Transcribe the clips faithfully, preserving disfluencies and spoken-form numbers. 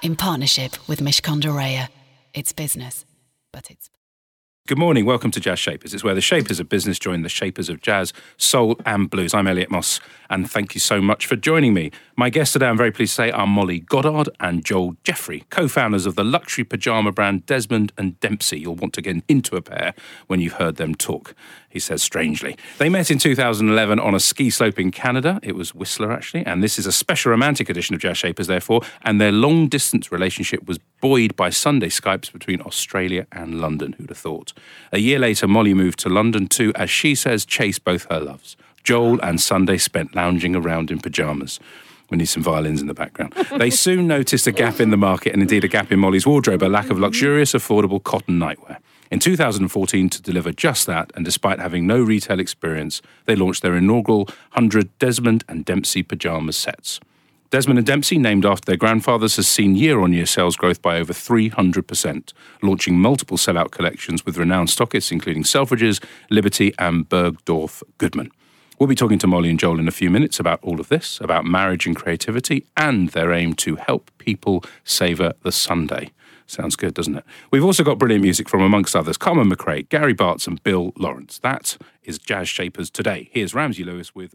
In partnership with Mishcon de Reya. It's business, but it's... Good morning, welcome to Jazz Shapers. It's where the shapers of business join the shapers of jazz, soul and blues. I'm Elliot Moss, and thank you so much for joining me. My guests today, I'm very pleased to say, are Molly Goddard and Joel Jeffrey, co-founders of the luxury pyjama brand Desmond and Dempsey. You'll want to get into a pair when you've heard them talk, he says strangely. They met in two thousand eleven on a ski slope in Canada. It was Whistler, actually, and this is a special romantic edition of Jazz Shapers, therefore, and their long-distance relationship was buoyed by Sunday Skypes between Australia and London. Who'd have thought? A year later, Molly moved to London to, as she says, chase both her loves. Joel and Sunday spent lounging around in pyjamas. We need some violins in the background. They soon noticed a gap in the market and indeed a gap in Molly's wardrobe, a lack of luxurious, affordable cotton nightwear. In two thousand fourteen, to deliver just that, and despite having no retail experience, they launched their inaugural one hundred Desmond and Dempsey pyjama sets. Desmond and Dempsey, named after their grandfathers, has seen year-on-year sales growth by over three hundred percent, launching multiple sell-out collections with renowned stockists, including Selfridges, Liberty and Bergdorf Goodman. We'll be talking to Molly and Joel in a few minutes about all of this, about marriage and creativity, and their aim to help people savour the Sunday. Sounds good, doesn't it? We've also got brilliant music from, amongst others, Carmen McRae, Gary Bartz and Bill Lawrence. That is Jazz Shapers today. Here's Ramsey Lewis with...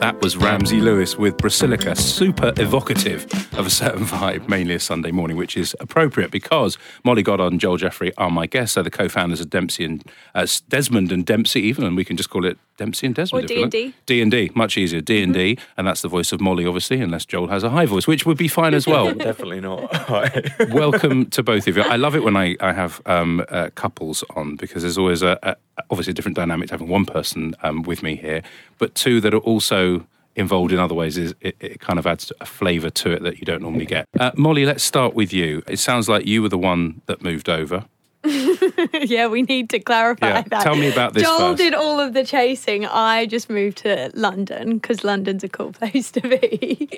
That was Ramsey Lewis with Brasilica, super evocative of a certain vibe, mainly a Sunday morning, which is appropriate because Molly Goddard and Joel Jeffrey are my guests. They're the co-founders of Dempsey and uh, Desmond and Dempsey, even, and we can just call it Dempsey and Desmond. Or D and D. D and D, much easier. D and D, and that's the voice of Molly, obviously, unless Joel has a high voice, which would be fine as well. Definitely not. Welcome to both of you. I love it when I, I have um, uh, couples on because there's always a, a obviously a different dynamic to having one person um, with me here, but two that are also involved in other ways. Is it, it kind of adds a flavour to it that you don't normally get. Uh, Molly, let's start with you. It sounds like you were the one that moved over. Yeah, we need to clarify yeah. that. Tell me about this Joel first. Did all of the chasing. I just moved to London because London's a cool place to be.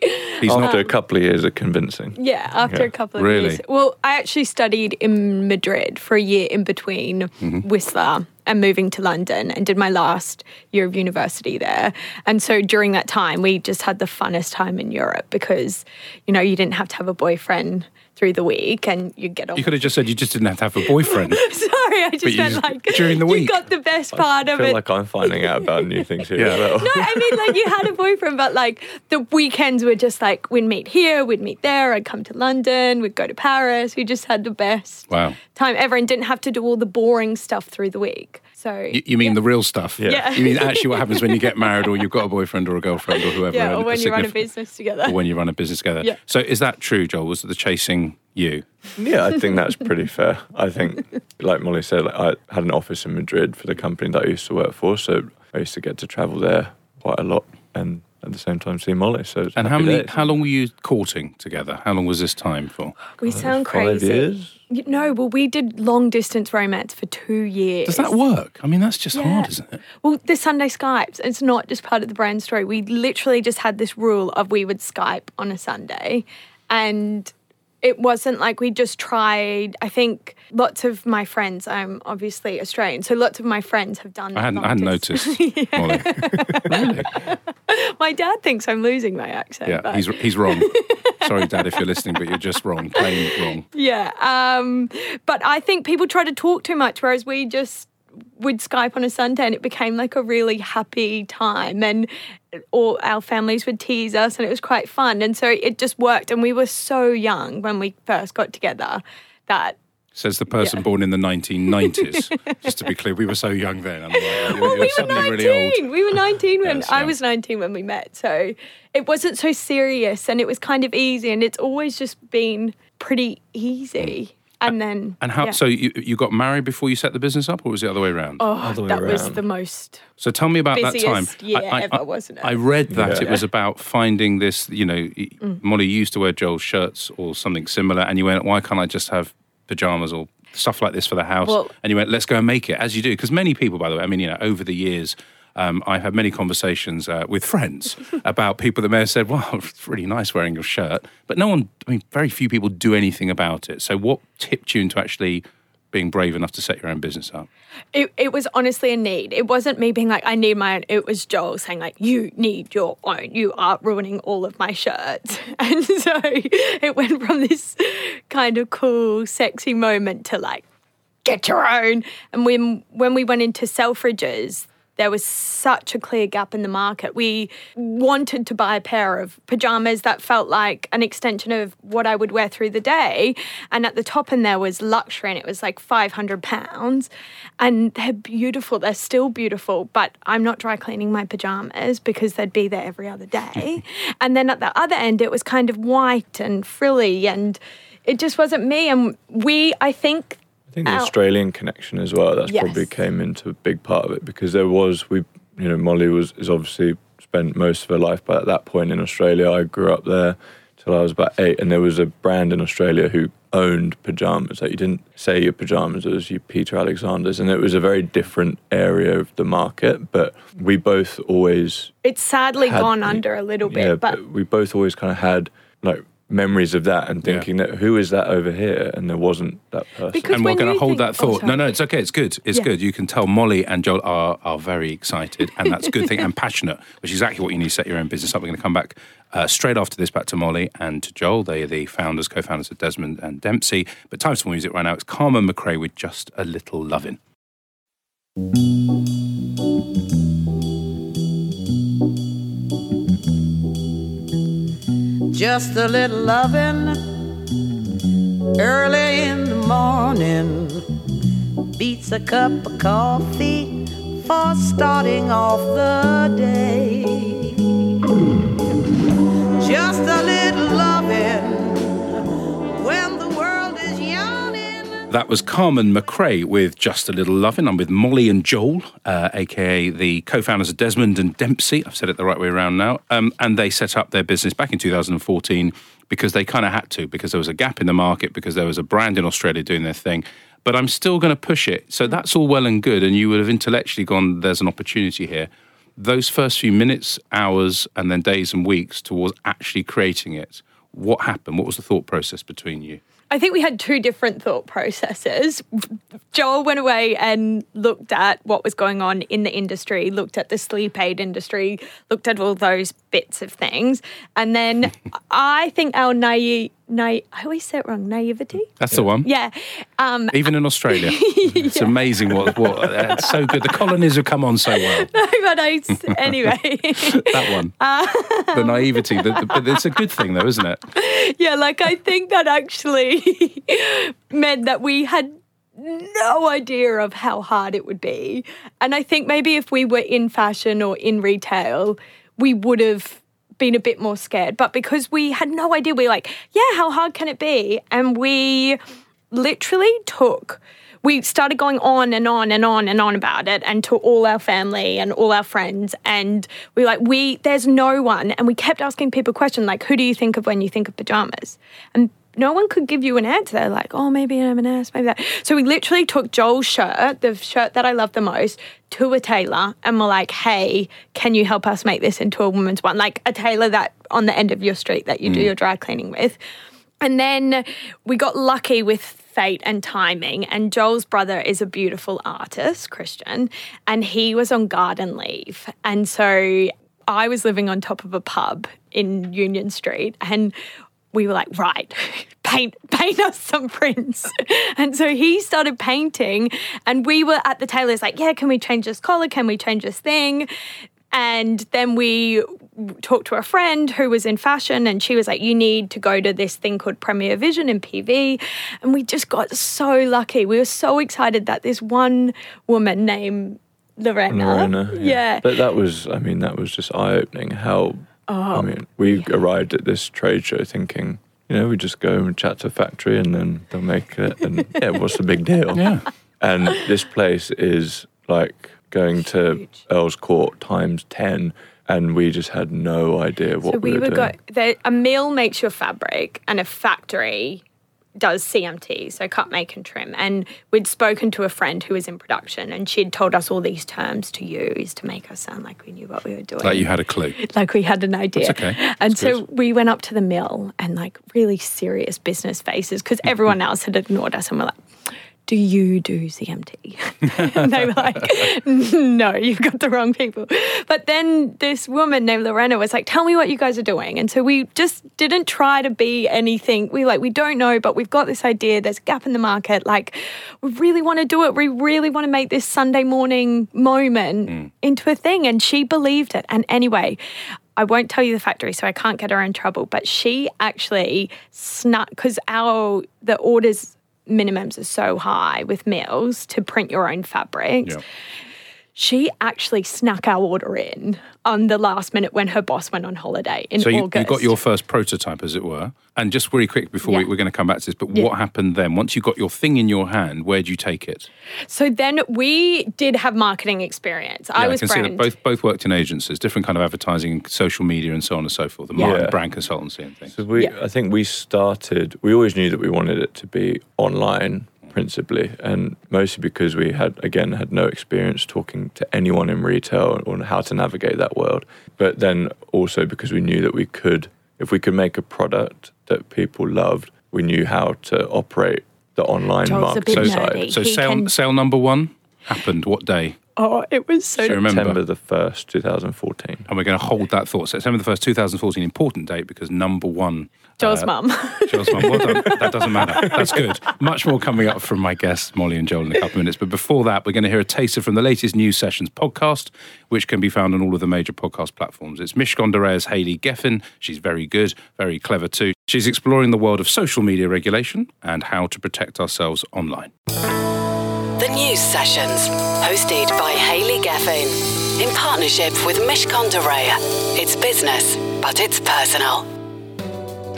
He's um, after a couple of years of convincing. Yeah, after yeah. a couple of really? years. Well, I actually studied in Madrid for a year in between mm-hmm. Whistler and moving to London and did my last year of university there. And so during that time, we just had the funnest time in Europe because, you know, you didn't have to have a boyfriend through the week and you get on. You could have just said you just didn't have to have a boyfriend. Sorry, I just but meant just, like... During the week. You got the best part of it. I feel like I'm finding out about new things here yeah. as well. No, I mean, like, you had a boyfriend, but, like, the weekends were just, like, we'd meet here, we'd meet there, I'd come to London, we'd go to Paris. We just had the best wow. time ever and didn't have to do all the boring stuff through the week. So, you, you mean yeah. the real stuff? Yeah. yeah. You mean actually what happens when you get married or you've got a boyfriend or a girlfriend or whoever. Yeah, or when you run a business together. Or when you run a business together. Yeah. So is that true, Joel? Was the chasing you? Yeah, I think that's pretty fair. I think, like Molly said, like, I had an office in Madrid for the company that I used to work for, so I used to get to travel there quite a lot and at the same time see Molly. So and how many? Days. How long were you courting together? How long was this time for? We God, sound five crazy. Five years? No, well, we did long-distance romance for two years. Does that work? I mean, that's just yeah. hard, isn't it? Well, the Sunday Skypes, it's not just part of the brand story. We literally just had this rule of we would Skype on a Sunday. And it wasn't like we just tried. I think lots of my friends, I'm obviously Australian, so lots of my friends have done that. I hadn't, I hadn't noticed, Molly. Really? My dad thinks I'm losing my accent. Yeah, but. he's he's wrong. Sorry, Dad, if you're listening, but you're just wrong, plain wrong. Yeah, um, but I think people try to talk too much, whereas we just would Skype on a Sunday and it became like a really happy time and all our families would tease us and it was quite fun. And so it just worked and we were so young when we first got together that... says the person yeah. born in the nineteen nineties. Just to be clear, we were so young then. I'm like, you're, well, you're we suddenly were nineteen. Really old. We were nineteen when yes, I yeah. was nineteen when we met. So it wasn't so serious, and it was kind of easy, and it's always just been pretty easy. And then, and how? Yeah. So you you got married before you set the business up, or was it the other way around? Oh, other way that around. was the most. So tell me about that time. Yeah, I, I, ever wasn't it? I read that yeah. it was about finding this. You know, mm. Molly, you used to wear Joel's shirts or something similar, and you went, "Why can't I just have pajamas or stuff like this for the house?" Well, and you went, "Let's go and make it," as you do, because many people, by the way, I mean, you know, over the years. Um, I've had many conversations uh, with friends about people that may have said, well, it's really nice wearing your shirt. But no one, I mean, very few people do anything about it. So what tipped you into actually being brave enough to set your own business up? It, it was honestly a need. It wasn't me being like, I need my own. It was Joel saying like, you need your own. You are ruining all of my shirts. And so it went from this kind of cool, sexy moment to like, get your own. And when, when we went into Selfridges, there was such a clear gap in the market. We wanted to buy a pair of pyjamas that felt like an extension of what I would wear through the day. And at the top end there was luxury, and it was like five hundred pounds. And they're beautiful. They're still beautiful. But I'm not dry cleaning my pyjamas because they'd be there every other day. And then at the other end, it was kind of white and frilly. And it just wasn't me. And we, I think... I think the Ow. Australian connection as well, that's yes. probably came into a big part of it, because there was, we, you know, Molly was is obviously spent most of her life, but at that point in Australia, I grew up there till I was about eight, and there was a brand in Australia who owned pyjamas. Like, you didn't say your pyjamas, it was your Peter Alexander's, and it was a very different area of the market, but we both always... It's sadly had, gone under a little bit, yeah, but... but... we both always kind of had, like... memories of that and thinking yeah. that who is that over here, and there wasn't that person, because and we're going to hold think, that thought. Oh, no, no, it's okay. It's good. It's yeah. good. You can tell Molly and Joel are are very excited, and that's a good thing and passionate, which is exactly what you need to set your own business up. We're going to come back uh, straight after this back to Molly and to Joel. They are the founders, co-founders of Desmond and Dempsey. But time for more music right now. It's Carmen McRae with Just a Little Lovin'. Just a little lovin' early in the morning beats a cup of coffee for starting off the day. Just a little lovin' when the world is yawning. That was Carmen McRae with Just a Little Lovin'. I'm with Molly and Joel, uh, a k a the co-founders of Desmond and Dempsey. I've said it the right way around now. Um, and they set up their business back in two thousand fourteen because they kind of had to, because there was a gap in the market, because there was a brand in Australia doing their thing. But I'm still going to push it. So that's all well and good. And you would have intellectually gone, there's an opportunity here. Those first few minutes, hours, and then days and weeks towards actually creating it, what happened? What was the thought process between you? I think we had two different thought processes. Joel went away and looked at what was going on in the industry, looked at the sleep aid industry, looked at all those bits of things. And then I think our naive, naive, I always say it wrong, naivety? That's yeah. the one. Yeah. Um, Even in Australia. yeah. It's amazing what, what uh, it's so good. The colonies have come on so well. No, but I, anyway. That one. Um, the naivety. The, the, but it's a good thing though, isn't it? Yeah, like I think that actually meant that we had no idea of how hard it would be. And I think maybe if we were in fashion or in retail, we would have been a bit more scared. But because we had no idea, we were like, yeah, how hard can it be? And we literally took... We started going on and on and on and on about it, and to all our family and all our friends, and we were like, we, there's no one. And we kept asking people questions like, who do you think of when you think of pyjamas? And no one could give you an answer. They're like, oh, maybe an M and S, maybe that. So we literally took Joel's shirt, the shirt that I love the most, to a tailor, and we're like, hey, can you help us make this into a woman's one? Like a tailor that on the end of your street that you mm. do your dry cleaning with. And then we got lucky with fate and timing, and Joel's brother is a beautiful artist, Christian, and he was on garden leave. And so I was living on top of a pub in Union Street, and we were like, right, paint paint us some prints. And so he started painting, and we were at the tailor's like, yeah, can we change this collar? Can we change this thing? And then we talked to a friend who was in fashion, and she was like, you need to go to this thing called Premier Vision in P V. And we just got so lucky. We were so excited that this one woman named Lorena. Lorena, yeah. yeah. But that was, I mean, that was just eye-opening how, oh, I mean, we yeah. arrived at this trade show thinking, you know, we just go and chat to a factory and then they'll make it. And yeah, what's the big deal? Yeah. And this place is like going to huge. Earl's Court times ten. And we just had no idea what so we, we were, were doing. Go, the, a mill makes your fabric and a factory does C M T, so cut, make and trim. And we'd spoken to a friend who was in production and she'd told us all these terms to use to make us sound like we knew what we were doing. Like you had a clue. Like we had an idea. That's okay. That's and so good. We went up to the mill and like really serious business faces because everyone else had ignored us and we're like, do you do C M T? And they were like, no, you've got the wrong people. But then this woman named Lorena was like, tell me what you guys are doing. And so we just didn't try to be anything. We like, we don't know, but we've got this idea. There's a gap in the market. Like, we really want to do it. We really want to make this Sunday morning moment mm. into a thing. And she believed it. And anyway, I won't tell you the factory, so I can't get her in trouble. But she actually snuck, because our, the orders minimums are so high with mills to print your own fabrics. Yep. She actually snuck our order in on the last minute when her boss went on holiday in so you, August. So you got your first prototype, as it were. And just really quick before yeah. we, we're going to come back to this, but yeah. what happened then? Once you got your thing in your hand, where do you take it? So then we did have marketing experience. Yeah, I was I can brand. See that both, both worked in agencies, different kind of advertising, social media and so on and so forth, the marketing, yeah. brand consultancy and things. So we, yeah. I think we started, we always knew that we wanted it to be online, principally, and mostly because we had, again, had no experience talking to anyone in retail on how to navigate that world. But then also because we knew that we could, if we could make a product that people loved, we knew how to operate the online Joel's marketing side. So sale, can... sale number one happened what day? Oh, it was so... so September the first, two thousand fourteen. And we're going to hold that thought. September the first, two thousand fourteen, important date because number one... Joel's uh, mum. Joel's mum. Well done. That doesn't matter. That's good. Much more coming up from my guests, Molly and Joel, in a couple of minutes. But before that, we're going to hear a taster from the latest News Sessions podcast, which can be found on all of the major podcast platforms. It's Mishcon de Reya's Hayley Geffen. She's very good, very clever too. She's exploring the world of social media regulation and how to protect ourselves online. The News Sessions, hosted by Hayley Geffen, in partnership with Mishcon de Reya. It's business, but it's personal.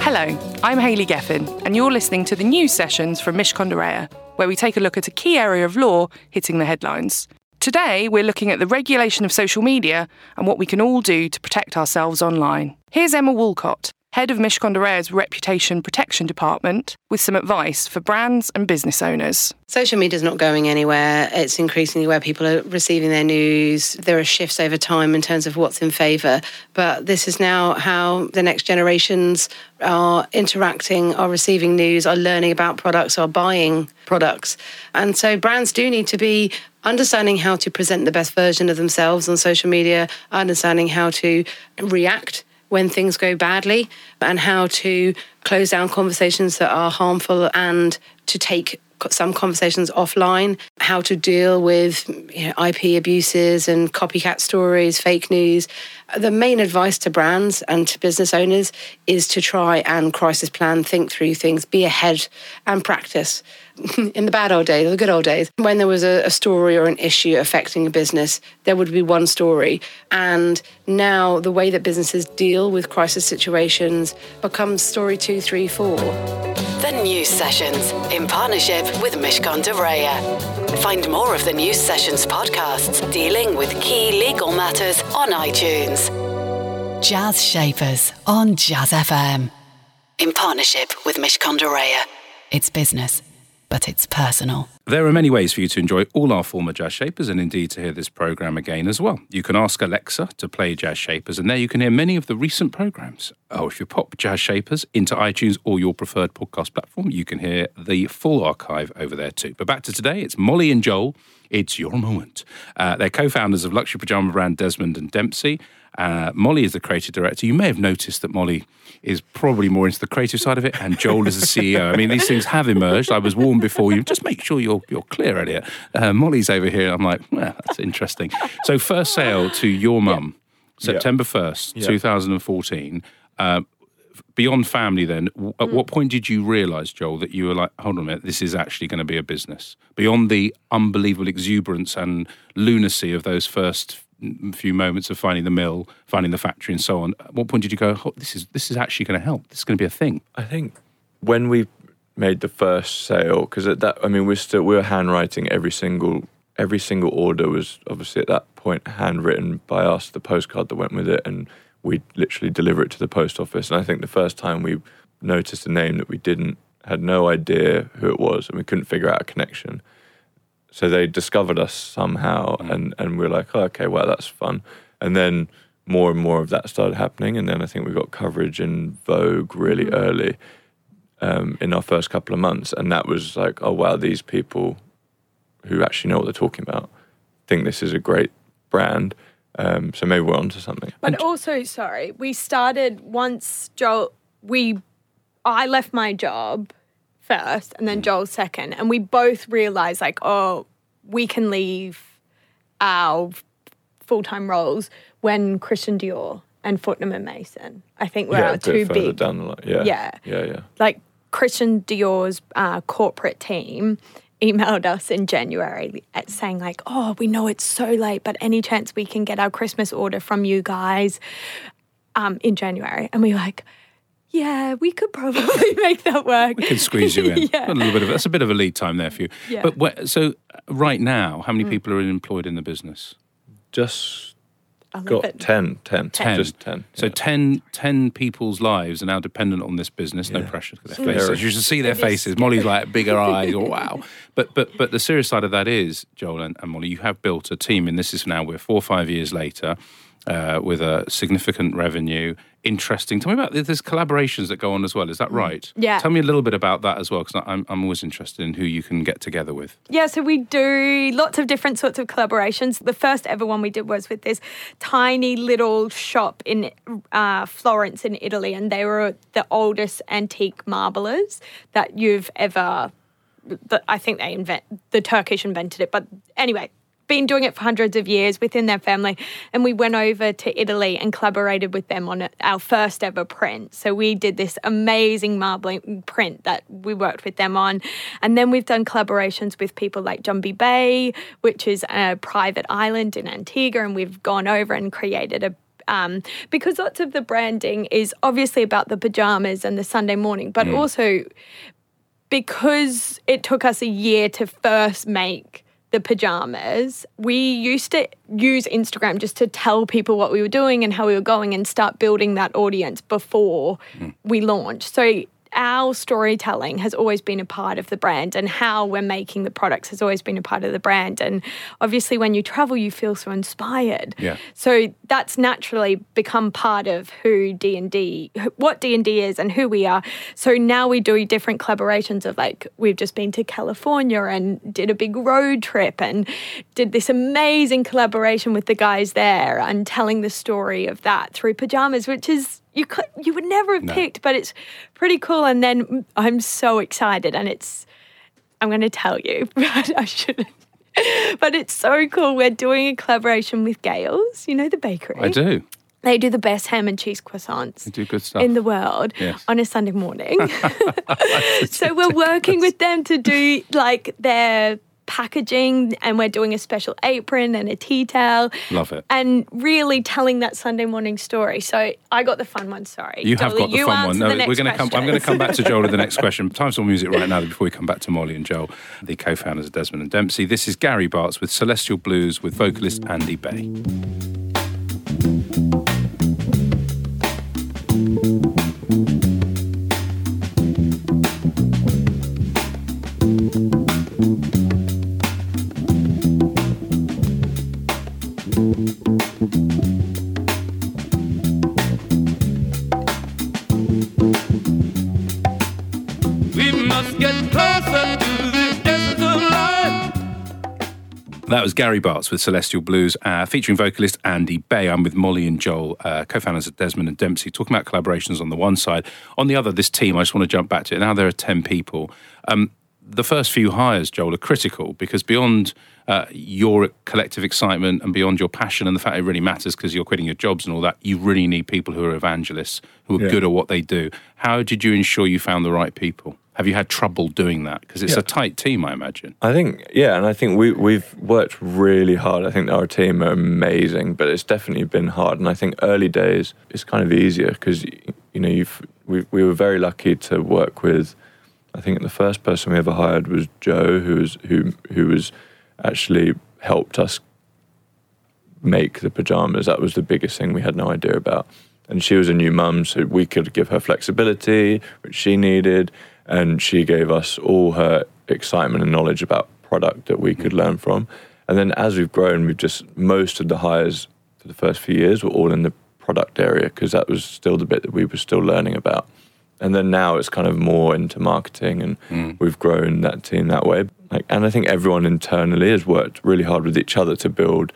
Hello, I'm Hayley Geffen, and you're listening to the News Sessions from Mishcon de Reya, where we take a look at a key area of law hitting the headlines. Today, we're looking at the regulation of social media and what we can all do to protect ourselves online. Here's Emma Woolcott, head of Mishcon de Reya's Reputation Protection Department, with some advice for brands and business owners. Social media is not going anywhere. It's increasingly where people are receiving their news. There are shifts over time in terms of what's in favour. But this is now how the next generations are interacting, are receiving news, are learning about products, are buying products. And so brands do need to be understanding how to present the best version of themselves on social media, understanding how to react when things go badly, and how to close down conversations that are harmful and to take some conversations offline, how to deal with you know, I P abuses and copycat stories, fake news. The main advice to brands and to business owners is to try and crisis plan, think through things, be ahead and practice. In the bad old days, or the good old days, when there was a, a story or an issue affecting a business, there would be one story. And now the way that businesses deal with crisis situations becomes story two, three, four. The News Sessions, in partnership with Mishcon de Reya. Find more of the News Sessions podcasts dealing with key legal matters on iTunes. Jazz Shapers on Jazz F M, in partnership with Mishcon de Reya. It's business, but it's personal. There are many ways for you to enjoy all our former Jazz Shapers and indeed to hear this programme again as well. You can ask Alexa to play Jazz Shapers and there you can hear many of the recent programmes. Oh, if you pop Jazz Shapers into iTunes or your preferred podcast platform, you can hear the full archive over there too. But back to today, it's Molly and Joel. It's your moment. Uh, they're co-founders of luxury pyjama brand Desmond and Dempsey. Uh, Molly is the creative director. You may have noticed that Molly is probably more into the creative side of it, and Joel is the C E O. I mean, these things have emerged. I was warned before you. Just make sure you're you're clear, Elliot. Uh, Molly's over here. I'm like, well, that's interesting. So first sale to your mum. Yeah. September first, yeah. two thousand fourteen. Uh, beyond family then, w- at mm. what point did you realise, Joel, that you were like, hold on a minute, this is actually going to be a business? Beyond the unbelievable exuberance and lunacy of those first few moments of finding the mill, finding the factory and so on, at what point did you go, oh, this is this is actually going to help? This is going to be a thing. I think when we made the first sale, because at that, I mean, we're still, we were handwriting every single every single order was obviously at that point handwritten by us, the postcard that went with it, and we'd literally deliver it to the post office. And I think the first time we noticed a name that we didn't, had no idea who it was, and we couldn't figure out a connection. So they discovered us somehow, mm. and, and we were like, oh, okay, well, that's fun. And then more and more of that started happening, and then I think we got coverage in Vogue really mm. early um, in our first couple of months, and that was like, oh, wow, these people who actually know what they're talking about think this is a great brand. Um, so maybe we're onto something. But also, sorry, we started once Joel, we, I left my job first and then Joel second. And we both realised like, oh, we can leave our full-time roles when Christian Dior and Fortnum and Mason. I think were yeah, our two big. Down the line. Yeah. yeah. Yeah. Yeah. Like Christian Dior's uh, corporate team emailed us in January at saying like, oh, we know it's so late, but any chance we can get our Christmas order from you guys um, in January? And we were like, yeah, we could probably make that work. We can squeeze you in. yeah. a little bit of, that's a bit of a lead time there for you. Yeah. But where, so right now, how many mm. people are employed in the business? Just got ten, ten. ten. ten. Just ten. So yeah. ten, ten people's lives are now dependent on this business. No yeah. pressure to their faces. Mm. You should see their faces. Molly's like, bigger eyes, or wow. But but but the serious side of that is, Joel and, and Molly, you have built a team, and this is now, we're four or five years later, uh, with a significant revenue. Interesting. Tell me about, there's collaborations that go on as well. Is that right? Yeah. Tell me a little bit about that as well, because I'm, I'm always interested in who you can get together with. Yeah, so we do lots of different sorts of collaborations. The first ever one we did was with this tiny little shop in uh, Florence in Italy, and they were the oldest antique marblers that you've ever, that I think they invent, the Turkish invented it, but anyway, been doing it for hundreds of years within their family, and we went over to Italy and collaborated with them on our first ever print. So we did this amazing marbling print that we worked with them on, and then we've done collaborations with people like Jumbie Bay, which is a private island in Antigua, and we've gone over and created a um, because lots of the branding is obviously about the pajamas and the Sunday morning, but mm. also because it took us a year to first make the pajamas, we used to use Instagram just to tell people what we were doing and how we were going and start building that audience before mm. we launched. So our storytelling has always been a part of the brand, and how we're making the products has always been a part of the brand. And obviously when you travel, you feel so inspired. Yeah. So that's naturally become part of who D and D, what D and D is and who we are. So now we do different collaborations of like, we've just been to California and did a big road trip and did this amazing collaboration with the guys there and telling the story of that through pajamas, which is, You could, you would never have no. picked, but it's pretty cool. And then I'm so excited, and it's, I'm going to tell you, but I shouldn't. But it's so cool. We're doing a collaboration with Gail's, you know, the bakery. I do. They do the best ham and cheese croissants they do good stuff. in the world yes. on a Sunday morning. So we're working with them to do like their packaging, and we're doing a special apron and a tea towel. Love it. And really telling that Sunday morning story. So I got the fun one, sorry. You have Dolly, got the fun one. No, the we're gonna come, I'm going to come back to Joel with the next question. Time's on music right now before we come back to Molly and Joel, the co-founders of Desmond and Dempsey. This is Gary Bartz with Celestial Blues with vocalist Andy Bay. That was Gary Bartz with Celestial Blues, uh, featuring vocalist Andy Bay. I'm with Molly and Joel, uh, co-founders of Desmond and Dempsey, talking about collaborations on the one side. On the other, this team, I just want to jump back to it. Now there are ten people. Um, the first few hires, Joel, are critical because beyond uh, your collective excitement and beyond your passion and the fact it really matters because you're quitting your jobs and all that, you really need people who are evangelists, who are yeah. good at what they do. How did you ensure you found the right people? Have you had trouble doing that? Because it's yeah. a tight team, I imagine. I think, yeah, and I think we, we've worked really hard. I think our team are amazing, but it's definitely been hard. And I think early days, it's kind of easier because, you know, you've, we, we were very lucky to work with, I think the first person we ever hired was Joe, who was, who, who was actually helped us make the pyjamas. That was the biggest thing we had no idea about. And she was a new mum, so we could give her flexibility, which she needed, and she gave us all her excitement and knowledge about product that we could learn from. And then as we've grown, we've just, most of the hires for the first few years were all in the product area, because that was still the bit that we were still learning about. And then now it's kind of more into marketing, and mm. we've grown that team that way. Like, and I think everyone internally has worked really hard with each other to build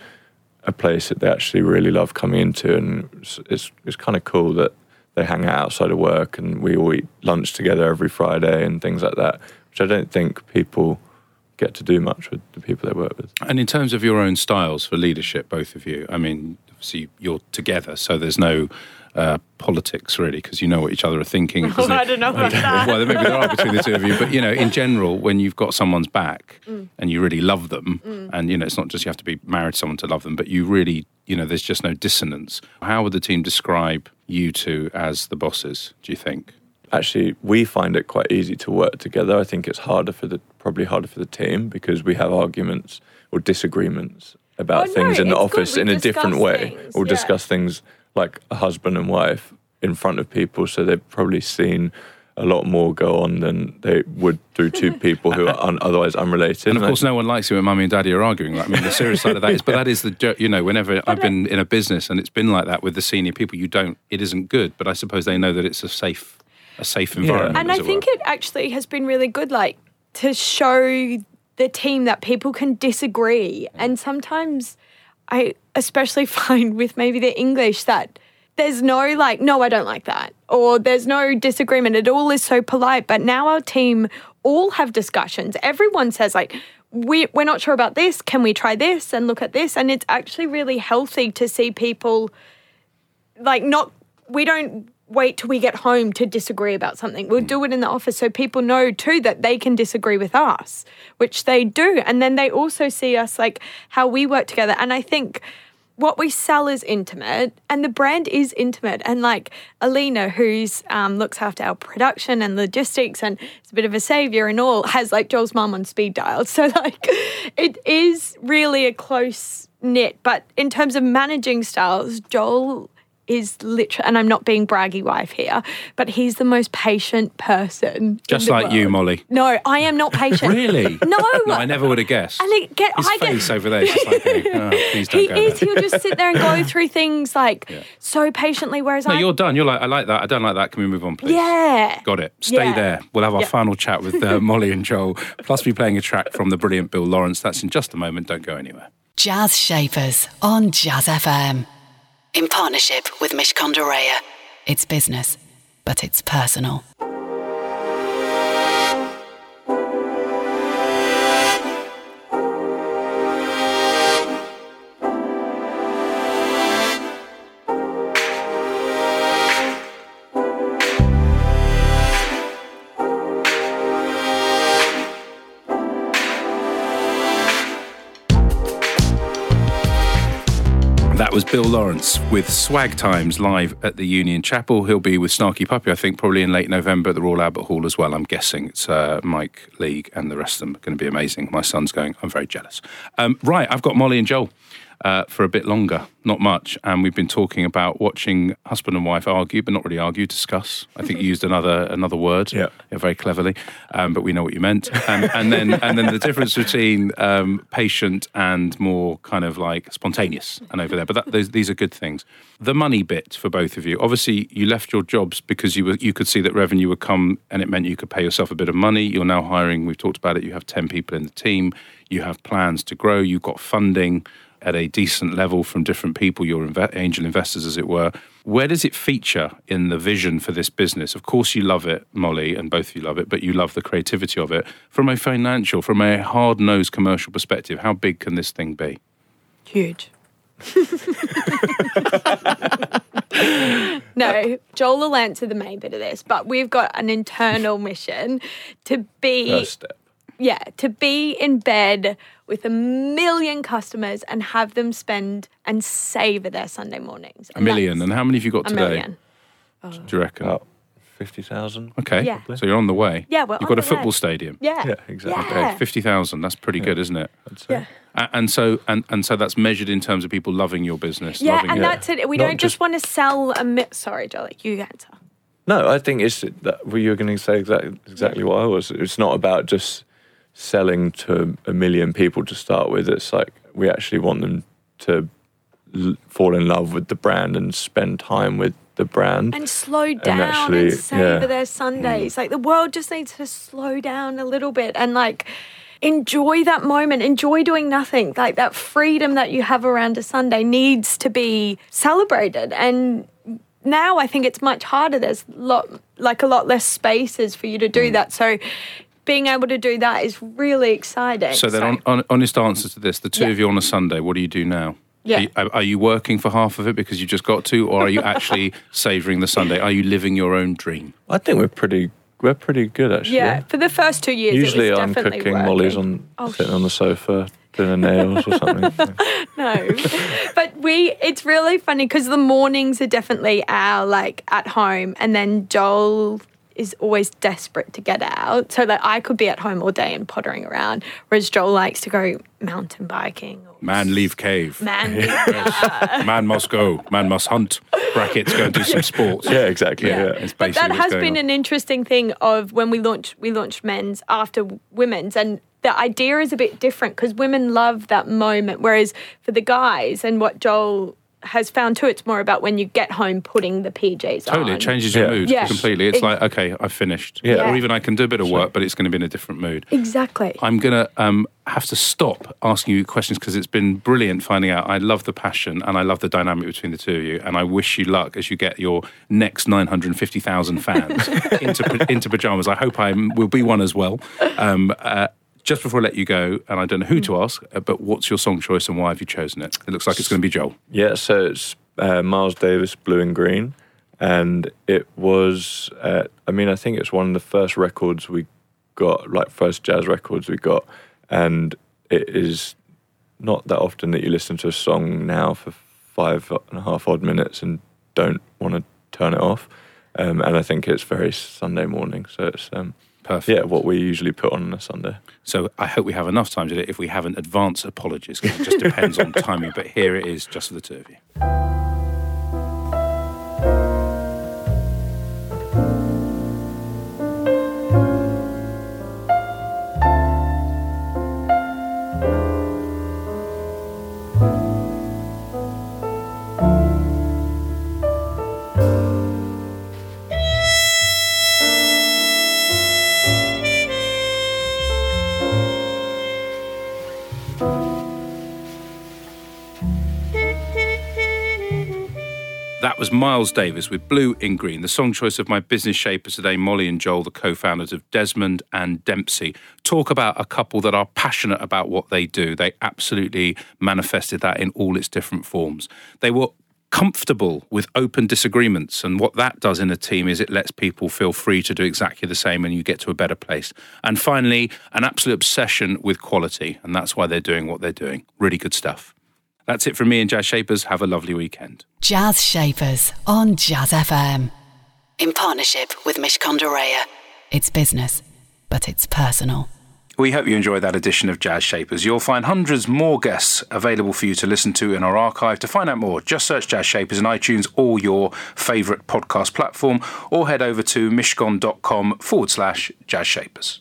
a place that they actually really love coming into. And it's it's, it's kind of cool that they hang out outside of work and we all eat lunch together every Friday and things like that, which I don't think people get to do much with the people they work with. And in terms of your own styles for leadership, both of you, I mean, obviously you're together, so there's no... Uh, politics, really, because you know what each other are thinking. Oh, I don't know about that. Well, maybe there are between the two of you, but, you know, in general, when you've got someone's back mm. and you really love them, mm. and, you know, it's not just you have to be married to someone to love them, but you really, you know, there's just no dissonance. How would the team describe you two as the bosses, do you think? Actually, we find it quite easy to work together. I think it's harder for the, probably harder for the team, because we have arguments or disagreements about oh, things no, in the office in a different way. Things, or yeah. discuss things like a husband and wife in front of people, so they've probably seen a lot more go on than they would through two people who are un- otherwise unrelated. And of course, no one likes it when mummy and daddy are arguing. Like, I mean, the serious side of that is, but that is the, you know, whenever I've been in a business and it's been like that with the senior people, you don't, it isn't good, but I suppose they know that it's a safe, a safe environment. Yeah. And I think it actually has been really good, like, to show the team that people can disagree. And sometimes I especially find with maybe the English that there's no like, no, I don't like that, or there's no disagreement. It all is so polite. But now our team all have discussions. Everyone says like, we, we're not sure about this. Can we try this and look at this? And it's actually really healthy to see people like not, we don't wait till we get home to disagree about something. We'll do it in the office so people know too that they can disagree with us, which they do. And then they also see us like how we work together. And I think what we sell is intimate, and the brand is intimate. And like Alina, who's um, looks after our production and logistics and is a bit of a saviour and all, has like Joel's mum on speed dial. So like it is really a close-knit. But in terms of managing styles, Joel is literally, and I'm not being braggy wife here, but he's the most patient person. Just like world. You, Molly. No, I am not patient. Really? No. No, I never would have guessed. And it get, His I face get... over there is just like, oh, please don't he go is, there. He'll just sit there and go through things like yeah. so patiently, whereas I... No, I'm... you're done. You're like, I like that. I don't like that. Can we move on, please? Yeah. Got it. Stay yeah. there. We'll have our yeah. final chat with uh, Molly and Joel, plus we're playing a track from the brilliant Bill Lawrence. That's in just a moment. Don't go anywhere. Jazz Shapers on Jazz F M. In partnership with Mishcon de Reya. It's business, but it's personal. Was Bill Lawrence with Swag Times live at the Union Chapel. He'll be with Snarky Puppy, I think, probably in late November at the Royal Albert Hall as well, I'm guessing. It's uh, Mike League and the rest of them are going to be amazing. My son's going, I'm very jealous. Um, right, I've got Molly and Joel uh, for a bit longer, not much, and we've been talking about watching husband and wife argue, but not really argue, discuss. I think you used another another word yeah. Yeah, very cleverly, um, but we know what you meant. Um, and then and then the difference between um, patient and more kind of like spontaneous and over there. But that, those, these are good things. The money bit for both of you. Obviously, you left your jobs because you were you could see that revenue would come and it meant you could pay yourself a bit of money. You're now hiring, we've talked about it, you have ten people in the team, you have plans to grow, you've got funding. at a decent level from different people, your inv- angel investors, as it were. Where does it feature in the vision for this business? Of course you love it, Molly, and both of you love it, but you love the creativity of it. From a financial, from a hard-nosed commercial perspective, how big can this thing be? Huge. No, Joel will answer the main bit of this, but we've got an internal mission to be... First step. Yeah, to be in bed with a million customers and have them spend and savour their Sunday mornings. And a million. And how many have you got today? A million. Oh. Do you reckon? About fifty thousand. Okay. Yeah. So you're on the way. Yeah, we're You've on got the a football way. Stadium. Yeah. Yeah, exactly. Yeah. Okay, fifty thousand. That's pretty yeah. good, isn't it? I'd say. Yeah. And so and, and so that's measured in terms of people loving your business. Yeah, loving and your... that's it. We Not don't just, just want to sell a... Mi- Sorry, Jolly, you answer. No, I think it's... that. Well, you were going to say exactly, exactly yeah. what I was. It's not about just... selling to a million people to start with. It's like we actually want them to l- fall in love with the brand and spend time with the brand. And slow down and, actually, and savour yeah. their Sundays. Mm. Like the world just needs to slow down a little bit and like enjoy that moment, enjoy doing nothing. Like that freedom that you have around a Sunday needs to be celebrated. And now I think it's much harder. There's lot like a lot less spaces for you to do mm. that. So... being able to do that is really exciting. So then, so. On, on, honest answer to this, the two yeah. of you on a Sunday, what do you do now? Yeah. Are, you, are you working for half of it because you just got to, or are you actually savouring the Sunday? Are you living your own dream? I think we're pretty we're pretty good, actually. Yeah, for the first two years, usually it was I'm definitely cooking working. Molly's on, oh, sitting sh- on the sofa, doing her nails or something. No. But we, it's really funny because the mornings are definitely our, like, at home, and then Joel... is always desperate to get out. So like I could be at home all day and pottering around, whereas Joel likes to go mountain biking. Or man leave cave. Man leave cave. Man must go. Man must hunt. Brackets, go and do some sports. Yeah, exactly. Yeah. Yeah. It's basically but that has been on. An interesting thing of when we launched, we launched men's after women's, and the idea is a bit different because women love that moment, whereas for the guys and what Joel... has found too, it's more about when you get home putting the P Js on. Totally, it changes your yeah. mood yeah. completely. It's it, like, okay, I've finished. Yeah. Yeah. Or even I can do a bit of work, but it's going to be in a different mood. Exactly. I'm going to um, have to stop asking you questions because it's been brilliant finding out. I love the passion and I love the dynamic between the two of you, and I wish you luck as you get your next nine hundred fifty thousand fans into, into pyjamas. I hope I will be one as well. Um, uh, Just before I let you go, and I don't know who to ask, but what's your song choice and why have you chosen it? It looks like it's going to be Joel. Yeah, so it's uh, Miles Davis, Blue in Green. And it was, uh, I mean, I think it's one of the first records we got, like first jazz records we got. And it is not that often that you listen to a song now for five and a half odd minutes and don't want to turn it off. Um, and I think it's very Sunday morning, so it's... Um, Perfect. Yeah, what we usually put on a Sunday. So I hope we have enough time today. If we haven't, advance apologies, because it just depends on timing. But here it is, just for the two of you. That was Miles Davis with Blue in Green, the song choice of my business shapers today, Molly and Joel, the co-founders of Desmond and Dempsey. Talk about a couple that are passionate about what they do. They absolutely manifested that in all its different forms. They were comfortable with open disagreements, and what that does in a team is it lets people feel free to do exactly the same and you get to a better place. And finally, an absolute obsession with quality, and that's why they're doing what they're doing. Really good stuff. That's it from me and Jazz Shapers. Have a lovely weekend. Jazz Shapers on Jazz F M. In partnership with Mishcon de Reya. It's business, but it's personal. We hope you enjoyed that edition of Jazz Shapers. You'll find hundreds more guests available for you to listen to in our archive. To find out more, just search Jazz Shapers in iTunes or your favourite podcast platform, or head over to mishcon dot com forward slash Jazz Shapers.